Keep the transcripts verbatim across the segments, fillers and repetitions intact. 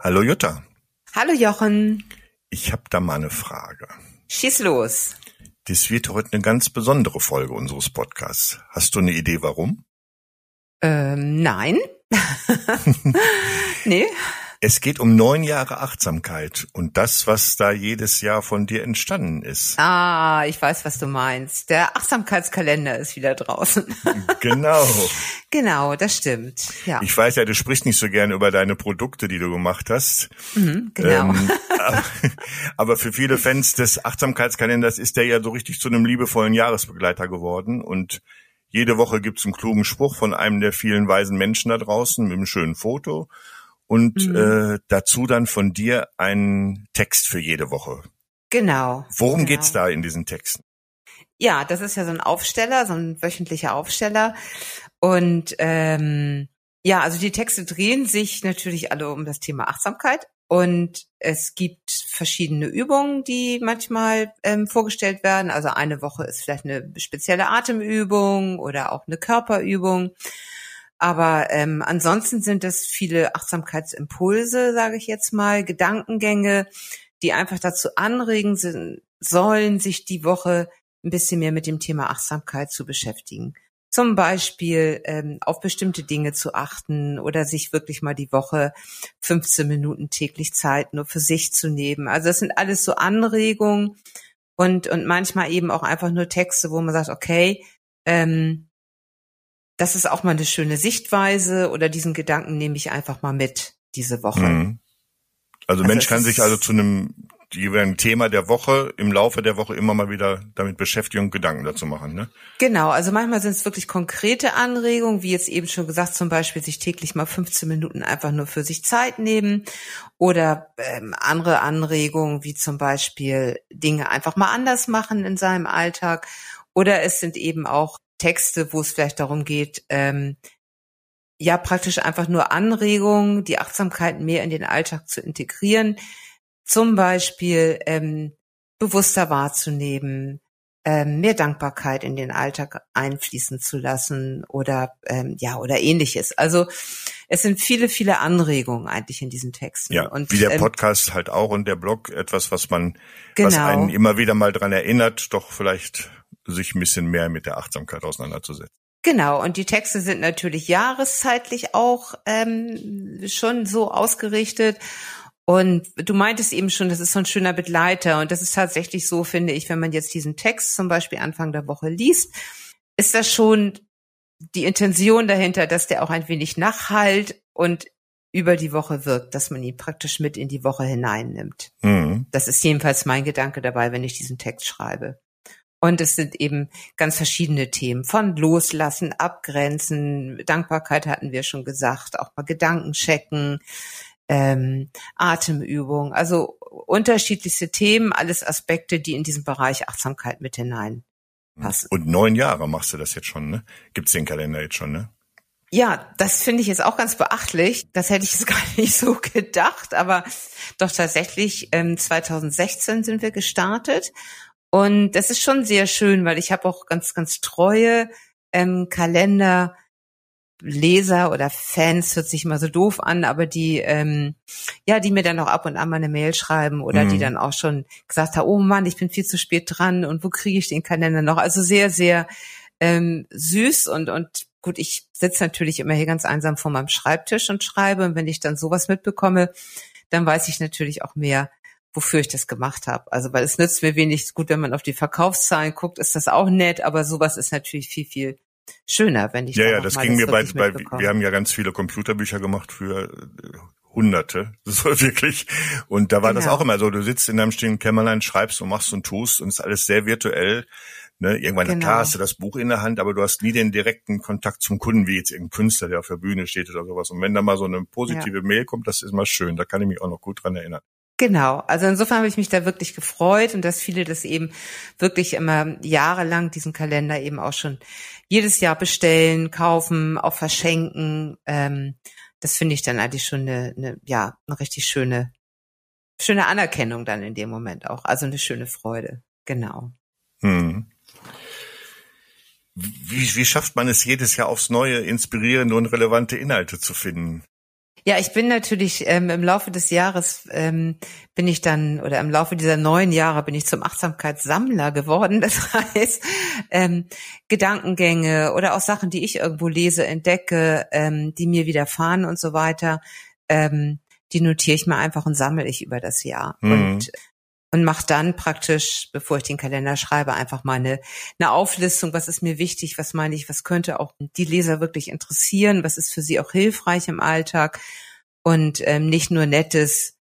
Hallo Jutta. Hallo Jochen. Ich habe da mal eine Frage. Schieß los. Das wird heute eine ganz besondere Folge unseres Podcasts. Hast du eine Idee, warum? Ähm, nein. Nee. Es geht um neun Jahre Achtsamkeit und das, was da jedes Jahr von dir entstanden ist. Ah, ich weiß, was du meinst. Der Achtsamkeitskalender ist wieder draußen. Genau. Genau, das stimmt. Ja. Ich weiß ja, du sprichst nicht so gerne über deine Produkte, die du gemacht hast. Mhm, genau. Ähm, aber, aber für viele Fans des Achtsamkeitskalenders ist der ja so richtig zu einem liebevollen Jahresbegleiter geworden. Und jede Woche gibt's einen klugen Spruch von einem der vielen weisen Menschen da draußen mit einem schönen Foto. Und mhm. äh, dazu dann von dir einen Text für jede Woche. Genau. Worum genau. geht's da in diesen Texten? Ja, das ist ja so ein Aufsteller, so ein wöchentlicher Aufsteller. Und ähm, ja, also die Texte drehen sich natürlich alle um das Thema Achtsamkeit. Und es gibt verschiedene Übungen, die manchmal ähm, vorgestellt werden. Also eine Woche ist vielleicht eine spezielle Atemübung oder auch eine Körperübung. Aber ähm, ansonsten sind das viele Achtsamkeitsimpulse, sage ich jetzt mal, Gedankengänge, die einfach dazu anregen sind, sollen, sich die Woche ein bisschen mehr mit dem Thema Achtsamkeit zu beschäftigen. Zum Beispiel ähm, auf bestimmte Dinge zu achten oder sich wirklich mal die Woche fünfzehn Minuten täglich Zeit nur für sich zu nehmen. Also das sind alles so Anregungen und und manchmal eben auch einfach nur Texte, wo man sagt, okay, ähm, das ist auch mal eine schöne Sichtweise oder diesen Gedanken nehme ich einfach mal mit diese Woche. Mhm. Also, also Mensch kann sich also zu einem jeweiligen Thema der Woche, im Laufe der Woche immer mal wieder damit beschäftigen und Gedanken dazu machen, ne? Genau, also manchmal sind es wirklich konkrete Anregungen, wie jetzt eben schon gesagt, zum Beispiel sich täglich mal fünfzehn Minuten einfach nur für sich Zeit nehmen oder ähm, andere Anregungen, wie zum Beispiel Dinge einfach mal anders machen in seinem Alltag oder es sind eben auch Texte, wo es vielleicht darum geht, ähm, ja praktisch einfach nur Anregungen, die Achtsamkeit mehr in den Alltag zu integrieren, zum Beispiel ähm, bewusster wahrzunehmen, ähm, mehr Dankbarkeit in den Alltag einfließen zu lassen oder ähm, ja oder ähnliches. Also es sind viele, viele Anregungen eigentlich in diesen Texten. Ja, und, wie der Podcast ähm, halt auch und der Blog, etwas, was man, genau. was einen immer wieder mal dran erinnert, doch vielleicht sich ein bisschen mehr mit der Achtsamkeit auseinanderzusetzen. Genau, und die Texte sind natürlich jahreszeitlich auch ähm, schon so ausgerichtet. Und du meintest eben schon, das ist so ein schöner Begleiter. Und das ist tatsächlich so, finde ich, wenn man jetzt diesen Text zum Beispiel Anfang der Woche liest, ist das schon die Intention dahinter, dass der auch ein wenig nachhalt und über die Woche wirkt, dass man ihn praktisch mit in die Woche hineinnimmt. Mhm. Das ist jedenfalls mein Gedanke dabei, wenn ich diesen Text schreibe. Und es sind eben ganz verschiedene Themen von Loslassen, Abgrenzen, Dankbarkeit hatten wir schon gesagt, auch mal Gedanken checken, ähm, Atemübung, also unterschiedlichste Themen, alles Aspekte, die in diesem Bereich Achtsamkeit mit hineinpassen. Und neun Jahre machst du das jetzt schon, ne? Gibt's den Kalender jetzt schon, ne? Ja, das finde ich jetzt auch ganz beachtlich. Das hätte ich jetzt gar nicht so gedacht, aber doch tatsächlich ähm, zwanzig sechzehn sind wir gestartet. Und das ist schon sehr schön, weil ich habe auch ganz, ganz treue ähm, Kalenderleser oder Fans, hört sich immer so doof an, aber die, ähm, ja, die mir dann auch ab und an mal eine Mail schreiben oder mhm. die dann auch schon gesagt haben, oh Mann, ich bin viel zu spät dran und wo kriege ich den Kalender noch? Also sehr, sehr ähm, süß und und gut, ich sitze natürlich immer hier ganz einsam vor meinem Schreibtisch und schreibe und wenn ich dann sowas mitbekomme, dann weiß ich natürlich auch mehr, wofür ich das gemacht habe. Also weil es nützt mir wenig, gut, wenn man auf die Verkaufszahlen guckt, ist das auch nett, aber sowas ist natürlich viel, viel schöner, wenn ich ja, da ja, das ging mir bei, bei wir haben ja ganz viele Computerbücher gemacht für äh, Hunderte, so wirklich. Und da war genau. das auch immer so, du sitzt in deinem stillen Kämmerlein, schreibst und machst und tust und ist alles sehr virtuell. Ne? Irgendwann, genau. klar hast du das Buch in der Hand, aber du hast nie den direkten Kontakt zum Kunden, wie jetzt irgendein Künstler, der auf der Bühne steht oder sowas. Und wenn da mal so eine positive ja. Mail kommt, das ist mal schön, da kann ich mich auch noch gut dran erinnern. Genau, also insofern habe ich mich da wirklich gefreut und dass viele das eben wirklich immer jahrelang diesen Kalender eben auch schon jedes Jahr bestellen, kaufen, auch verschenken. Ähm, das finde ich dann eigentlich schon eine, eine, ja, eine richtig schöne, schöne Anerkennung dann in dem Moment auch. Also eine schöne Freude, genau. Hm. Wie, wie schafft man es jedes Jahr aufs Neue, inspirierende und relevante Inhalte zu finden? Ja, ich bin natürlich ähm, im Laufe des Jahres ähm, bin ich dann oder im Laufe dieser neuen Jahre bin ich zum Achtsamkeitssammler geworden. Das heißt, ähm, Gedankengänge oder auch Sachen, die ich irgendwo lese, entdecke, ähm, die mir widerfahren und so weiter, ähm, die notiere ich mal einfach und sammle ich über das Jahr. Mhm. Und Und mache dann praktisch, bevor ich den Kalender schreibe, einfach mal eine, eine Auflistung, was ist mir wichtig, was meine ich, was könnte auch die Leser wirklich interessieren, was ist für sie auch hilfreich im Alltag. Und ähm, nicht nur nettes,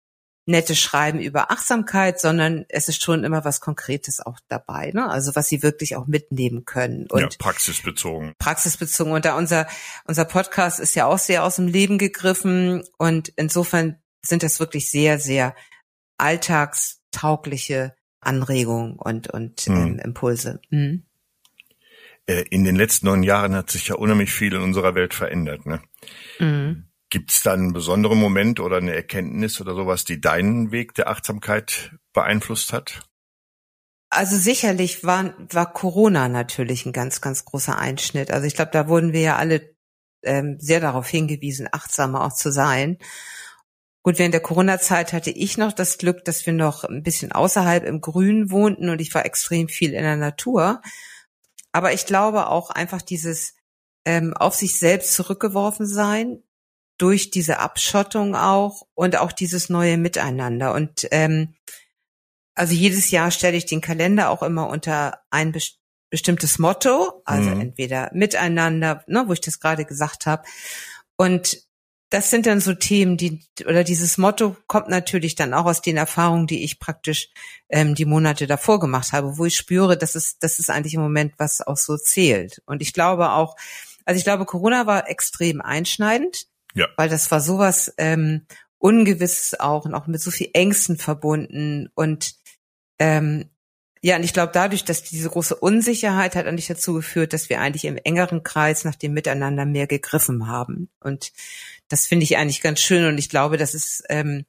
nettes Schreiben über Achtsamkeit, sondern es ist schon immer was Konkretes auch dabei, ne? Also was sie wirklich auch mitnehmen können. Und ja, praxisbezogen. Praxisbezogen. Und da unser, unser Podcast ist ja auch sehr aus dem Leben gegriffen. Und insofern sind das wirklich sehr, sehr alltags- taugliche Anregungen und und hm. ähm, Impulse. Hm. Äh, in den letzten neun Jahren hat sich ja unheimlich viel in unserer Welt verändert. Ne? Hm. Gibt es da einen besonderen Moment oder eine Erkenntnis oder sowas, die deinen Weg der Achtsamkeit beeinflusst hat? Also sicherlich war war Corona natürlich ein ganz, ganz großer Einschnitt. Also ich glaube, da wurden wir ja alle ähm, sehr darauf hingewiesen, achtsamer auch zu sein. Gut, während der Corona-Zeit hatte ich noch das Glück, dass wir noch ein bisschen außerhalb im Grünen wohnten und ich war extrem viel in der Natur. Aber ich glaube auch einfach dieses ähm, auf sich selbst zurückgeworfen sein, durch diese Abschottung auch und auch dieses neue Miteinander. Und ähm, also jedes Jahr stelle ich den Kalender auch immer unter ein best- bestimmtes Motto, also mhm. entweder Miteinander, ne, wo ich das gerade gesagt habe, und das sind dann so Themen, die, oder dieses Motto kommt natürlich dann auch aus den Erfahrungen, die ich praktisch ähm, die Monate davor gemacht habe, wo ich spüre, das ist, das ist eigentlich im Moment, was auch so zählt. Und ich glaube auch, also ich glaube, Corona war extrem einschneidend, ja, weil das war sowas ähm, Ungewisses auch und auch mit so viel Ängsten verbunden. Und ähm, ja, und ich glaube, dadurch, dass diese große Unsicherheit hat eigentlich dazu geführt, dass wir eigentlich im engeren Kreis nach dem Miteinander mehr gegriffen haben. Und das finde ich eigentlich ganz schön. Und ich glaube, das ist, ähm,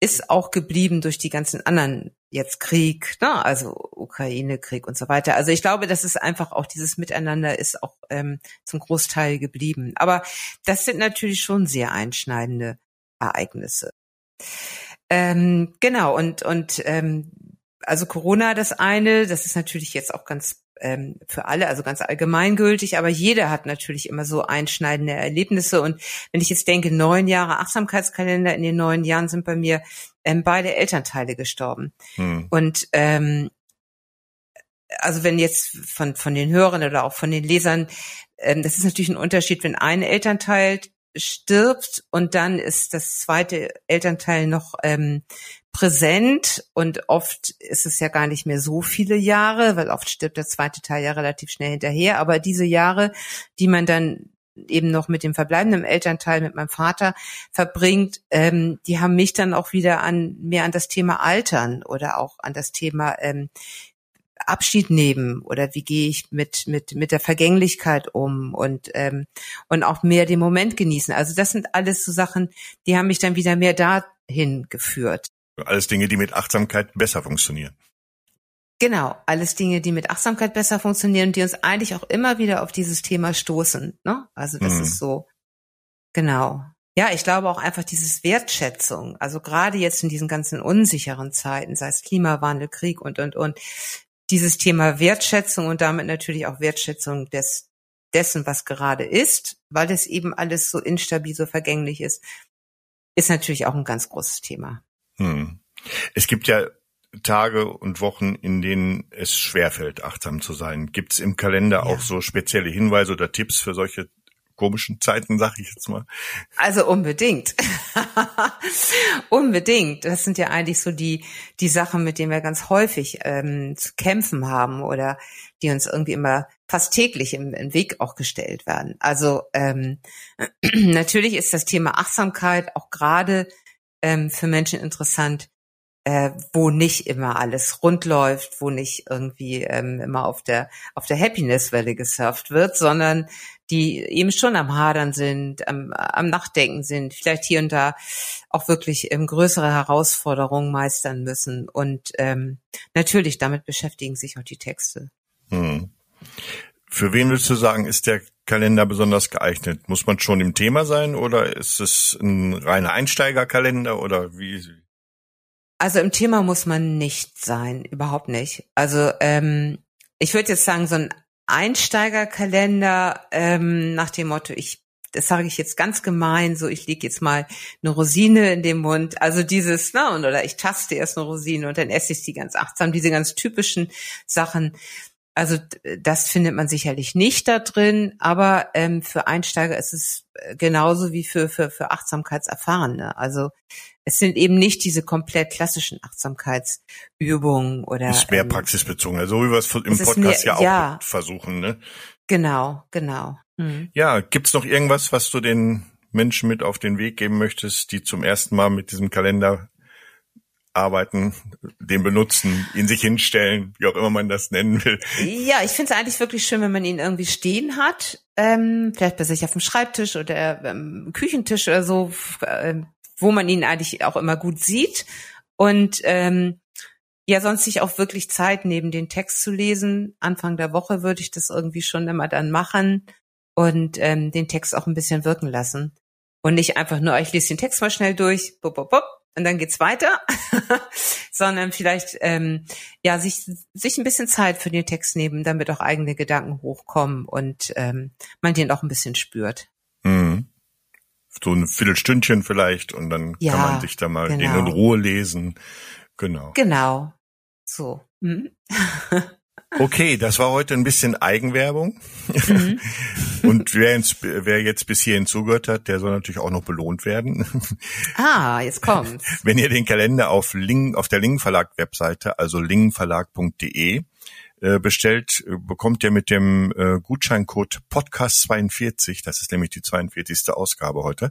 ist auch geblieben durch die ganzen anderen, jetzt Krieg, ne? Also Ukraine-Krieg und so weiter. Also ich glaube, das ist einfach auch, dieses Miteinander ist auch ähm, zum Großteil geblieben. Aber das sind natürlich schon sehr einschneidende Ereignisse. Ähm, genau, und und ähm, also Corona das eine, das ist natürlich jetzt auch ganz ähm, für alle, also ganz allgemeingültig, aber jeder hat natürlich immer so einschneidende Erlebnisse. Und wenn ich jetzt denke, neun Jahre Achtsamkeitskalender, in den neun Jahren sind bei mir ähm, beide Elternteile gestorben. Hm. Und ähm, also wenn jetzt von von den Hörern oder auch von den Lesern, ähm, das ist natürlich ein Unterschied, wenn ein Elternteil stirbt und dann ist das zweite Elternteil noch ähm, präsent, und oft ist es ja gar nicht mehr so viele Jahre, weil oft stirbt der zweite Teil ja relativ schnell hinterher, aber diese Jahre, die man dann eben noch mit dem verbleibenden Elternteil, mit meinem Vater verbringt, ähm, die haben mich dann auch wieder an mehr an das Thema Altern oder auch an das Thema ähm, Abschied nehmen oder wie gehe ich mit mit mit der Vergänglichkeit um und ähm, und auch mehr den Moment genießen. Also das sind alles so Sachen, die haben mich dann wieder mehr dahin geführt. Alles Dinge, die mit Achtsamkeit besser funktionieren. Genau, alles Dinge, die mit Achtsamkeit besser funktionieren und die uns eigentlich auch immer wieder auf dieses Thema stoßen, ne? Also das mhm. ist so, genau. Ja, ich glaube auch einfach dieses Wertschätzung, also gerade jetzt in diesen ganzen unsicheren Zeiten, sei es Klimawandel, Krieg und, und, und, dieses Thema Wertschätzung und damit natürlich auch Wertschätzung des dessen, was gerade ist, weil das eben alles so instabil, so vergänglich ist, ist natürlich auch ein ganz großes Thema. Hm. Es gibt ja Tage und Wochen, in denen es schwerfällt, achtsam zu sein. Gibt es im Kalender ja. auch so spezielle Hinweise oder Tipps für solche komischen Zeiten, sag ich jetzt mal? Also unbedingt. Unbedingt. Das sind ja eigentlich so die die Sachen, mit denen wir ganz häufig ähm, zu kämpfen haben oder die uns irgendwie immer fast täglich im, im Weg auch gestellt werden. Also ähm, natürlich ist das Thema Achtsamkeit auch gerade ähm, für Menschen interessant, äh, wo nicht immer alles rund läuft, wo nicht irgendwie ähm, immer auf der auf der Happiness-Welle gesurft wird, sondern die eben schon am Hadern sind, am, am Nachdenken sind, vielleicht hier und da auch wirklich ähm, größere Herausforderungen meistern müssen. Und ähm, natürlich, damit beschäftigen sich auch die Texte. Hm. Für wen würdest du sagen, ist der Achtsamkeitskalender besonders geeignet? Muss man schon im Thema sein oder ist es ein reiner Einsteigerkalender oder wie? Also im Thema muss man nicht sein, überhaupt nicht. Also ähm, ich würde jetzt sagen, so ein Einsteigerkalender ähm, nach dem Motto, ich, das sage ich jetzt ganz gemein, so ich lege jetzt mal eine Rosine in den Mund, also dieses, na, und, oder ich taste erst eine Rosine und dann esse ich sie ganz achtsam, diese ganz typischen Sachen. Also das findet man sicherlich nicht da drin, aber ähm, für Einsteiger ist es genauso wie für für für Achtsamkeitserfahrene. Also es sind eben nicht diese komplett klassischen Achtsamkeitsübungen oder. Das ist mehr ähm, praxisbezogen, also wie wir es im Podcast mehr, ja auch ja, versuchen, ne? Genau, genau. Hm. Ja, gibt's noch irgendwas, was du den Menschen mit auf den Weg geben möchtest, die zum ersten Mal mit diesem Kalender arbeiten, den benutzen, ihn sich hinstellen, wie auch immer man das nennen will. Ja, ich finde es eigentlich wirklich schön, wenn man ihn irgendwie stehen hat, ähm, vielleicht bei sich auf dem Schreibtisch oder ähm, Küchentisch oder so, äh, wo man ihn eigentlich auch immer gut sieht und ähm, ja, sonst sich auch wirklich Zeit neben den Text zu lesen. Anfang der Woche würde ich das irgendwie schon immer dann machen und ähm, den Text auch ein bisschen wirken lassen und nicht einfach nur, ich lese den Text mal schnell durch, bup, bup, bup. Und dann geht's weiter, sondern vielleicht ähm, ja sich sich ein bisschen Zeit für den Text nehmen, damit auch eigene Gedanken hochkommen und ähm, man den auch ein bisschen spürt. Mhm. So ein Viertelstündchen vielleicht und dann ja, kann man sich da mal genau. den in Ruhe lesen. Genau. Genau. So. Mhm. Okay, das war heute ein bisschen Eigenwerbung. Mhm. Und wer, ins, wer jetzt bis hierhin zugehört hat, der soll natürlich auch noch belohnt werden. Ah, jetzt kommt's. Wenn ihr den Kalender auf, Lingen, auf der Lingen Verlag Webseite, also lingenverlag punkt de, bestellt, bekommt ihr mit dem Gutscheincode podcast zweiundvierzig, das ist nämlich die zweiundvierzigste Ausgabe heute,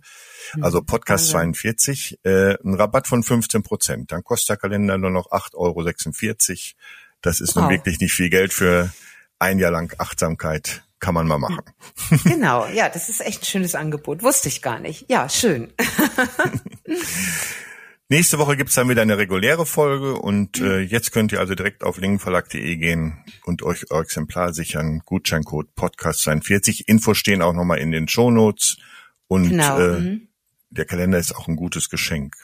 also podcast zweiundvierzig, einen Rabatt von fünfzehn Prozent. Dann kostet der Kalender nur noch acht Euro sechsundvierzig. Das ist wow. nun wirklich nicht viel Geld für ein Jahr lang Achtsamkeit. Kann man mal machen. Genau, ja, das ist echt ein schönes Angebot. Wusste ich gar nicht. Ja, schön. Nächste Woche gibt's dann wieder eine reguläre Folge und äh, jetzt könnt ihr also direkt auf lingenverlag punkt de gehen und euch euer Exemplar sichern. Gutscheincode podcast zweiundvierzig. Infos stehen auch nochmal in den Shownotes und genau. äh, mhm. der Kalender ist auch ein gutes Geschenk.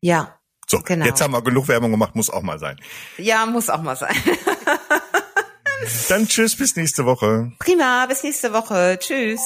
Ja. So, genau. Jetzt haben wir genug Werbung gemacht, muss auch mal sein. Ja, muss auch mal sein. Dann tschüss, bis nächste Woche. Prima, bis nächste Woche. Tschüss.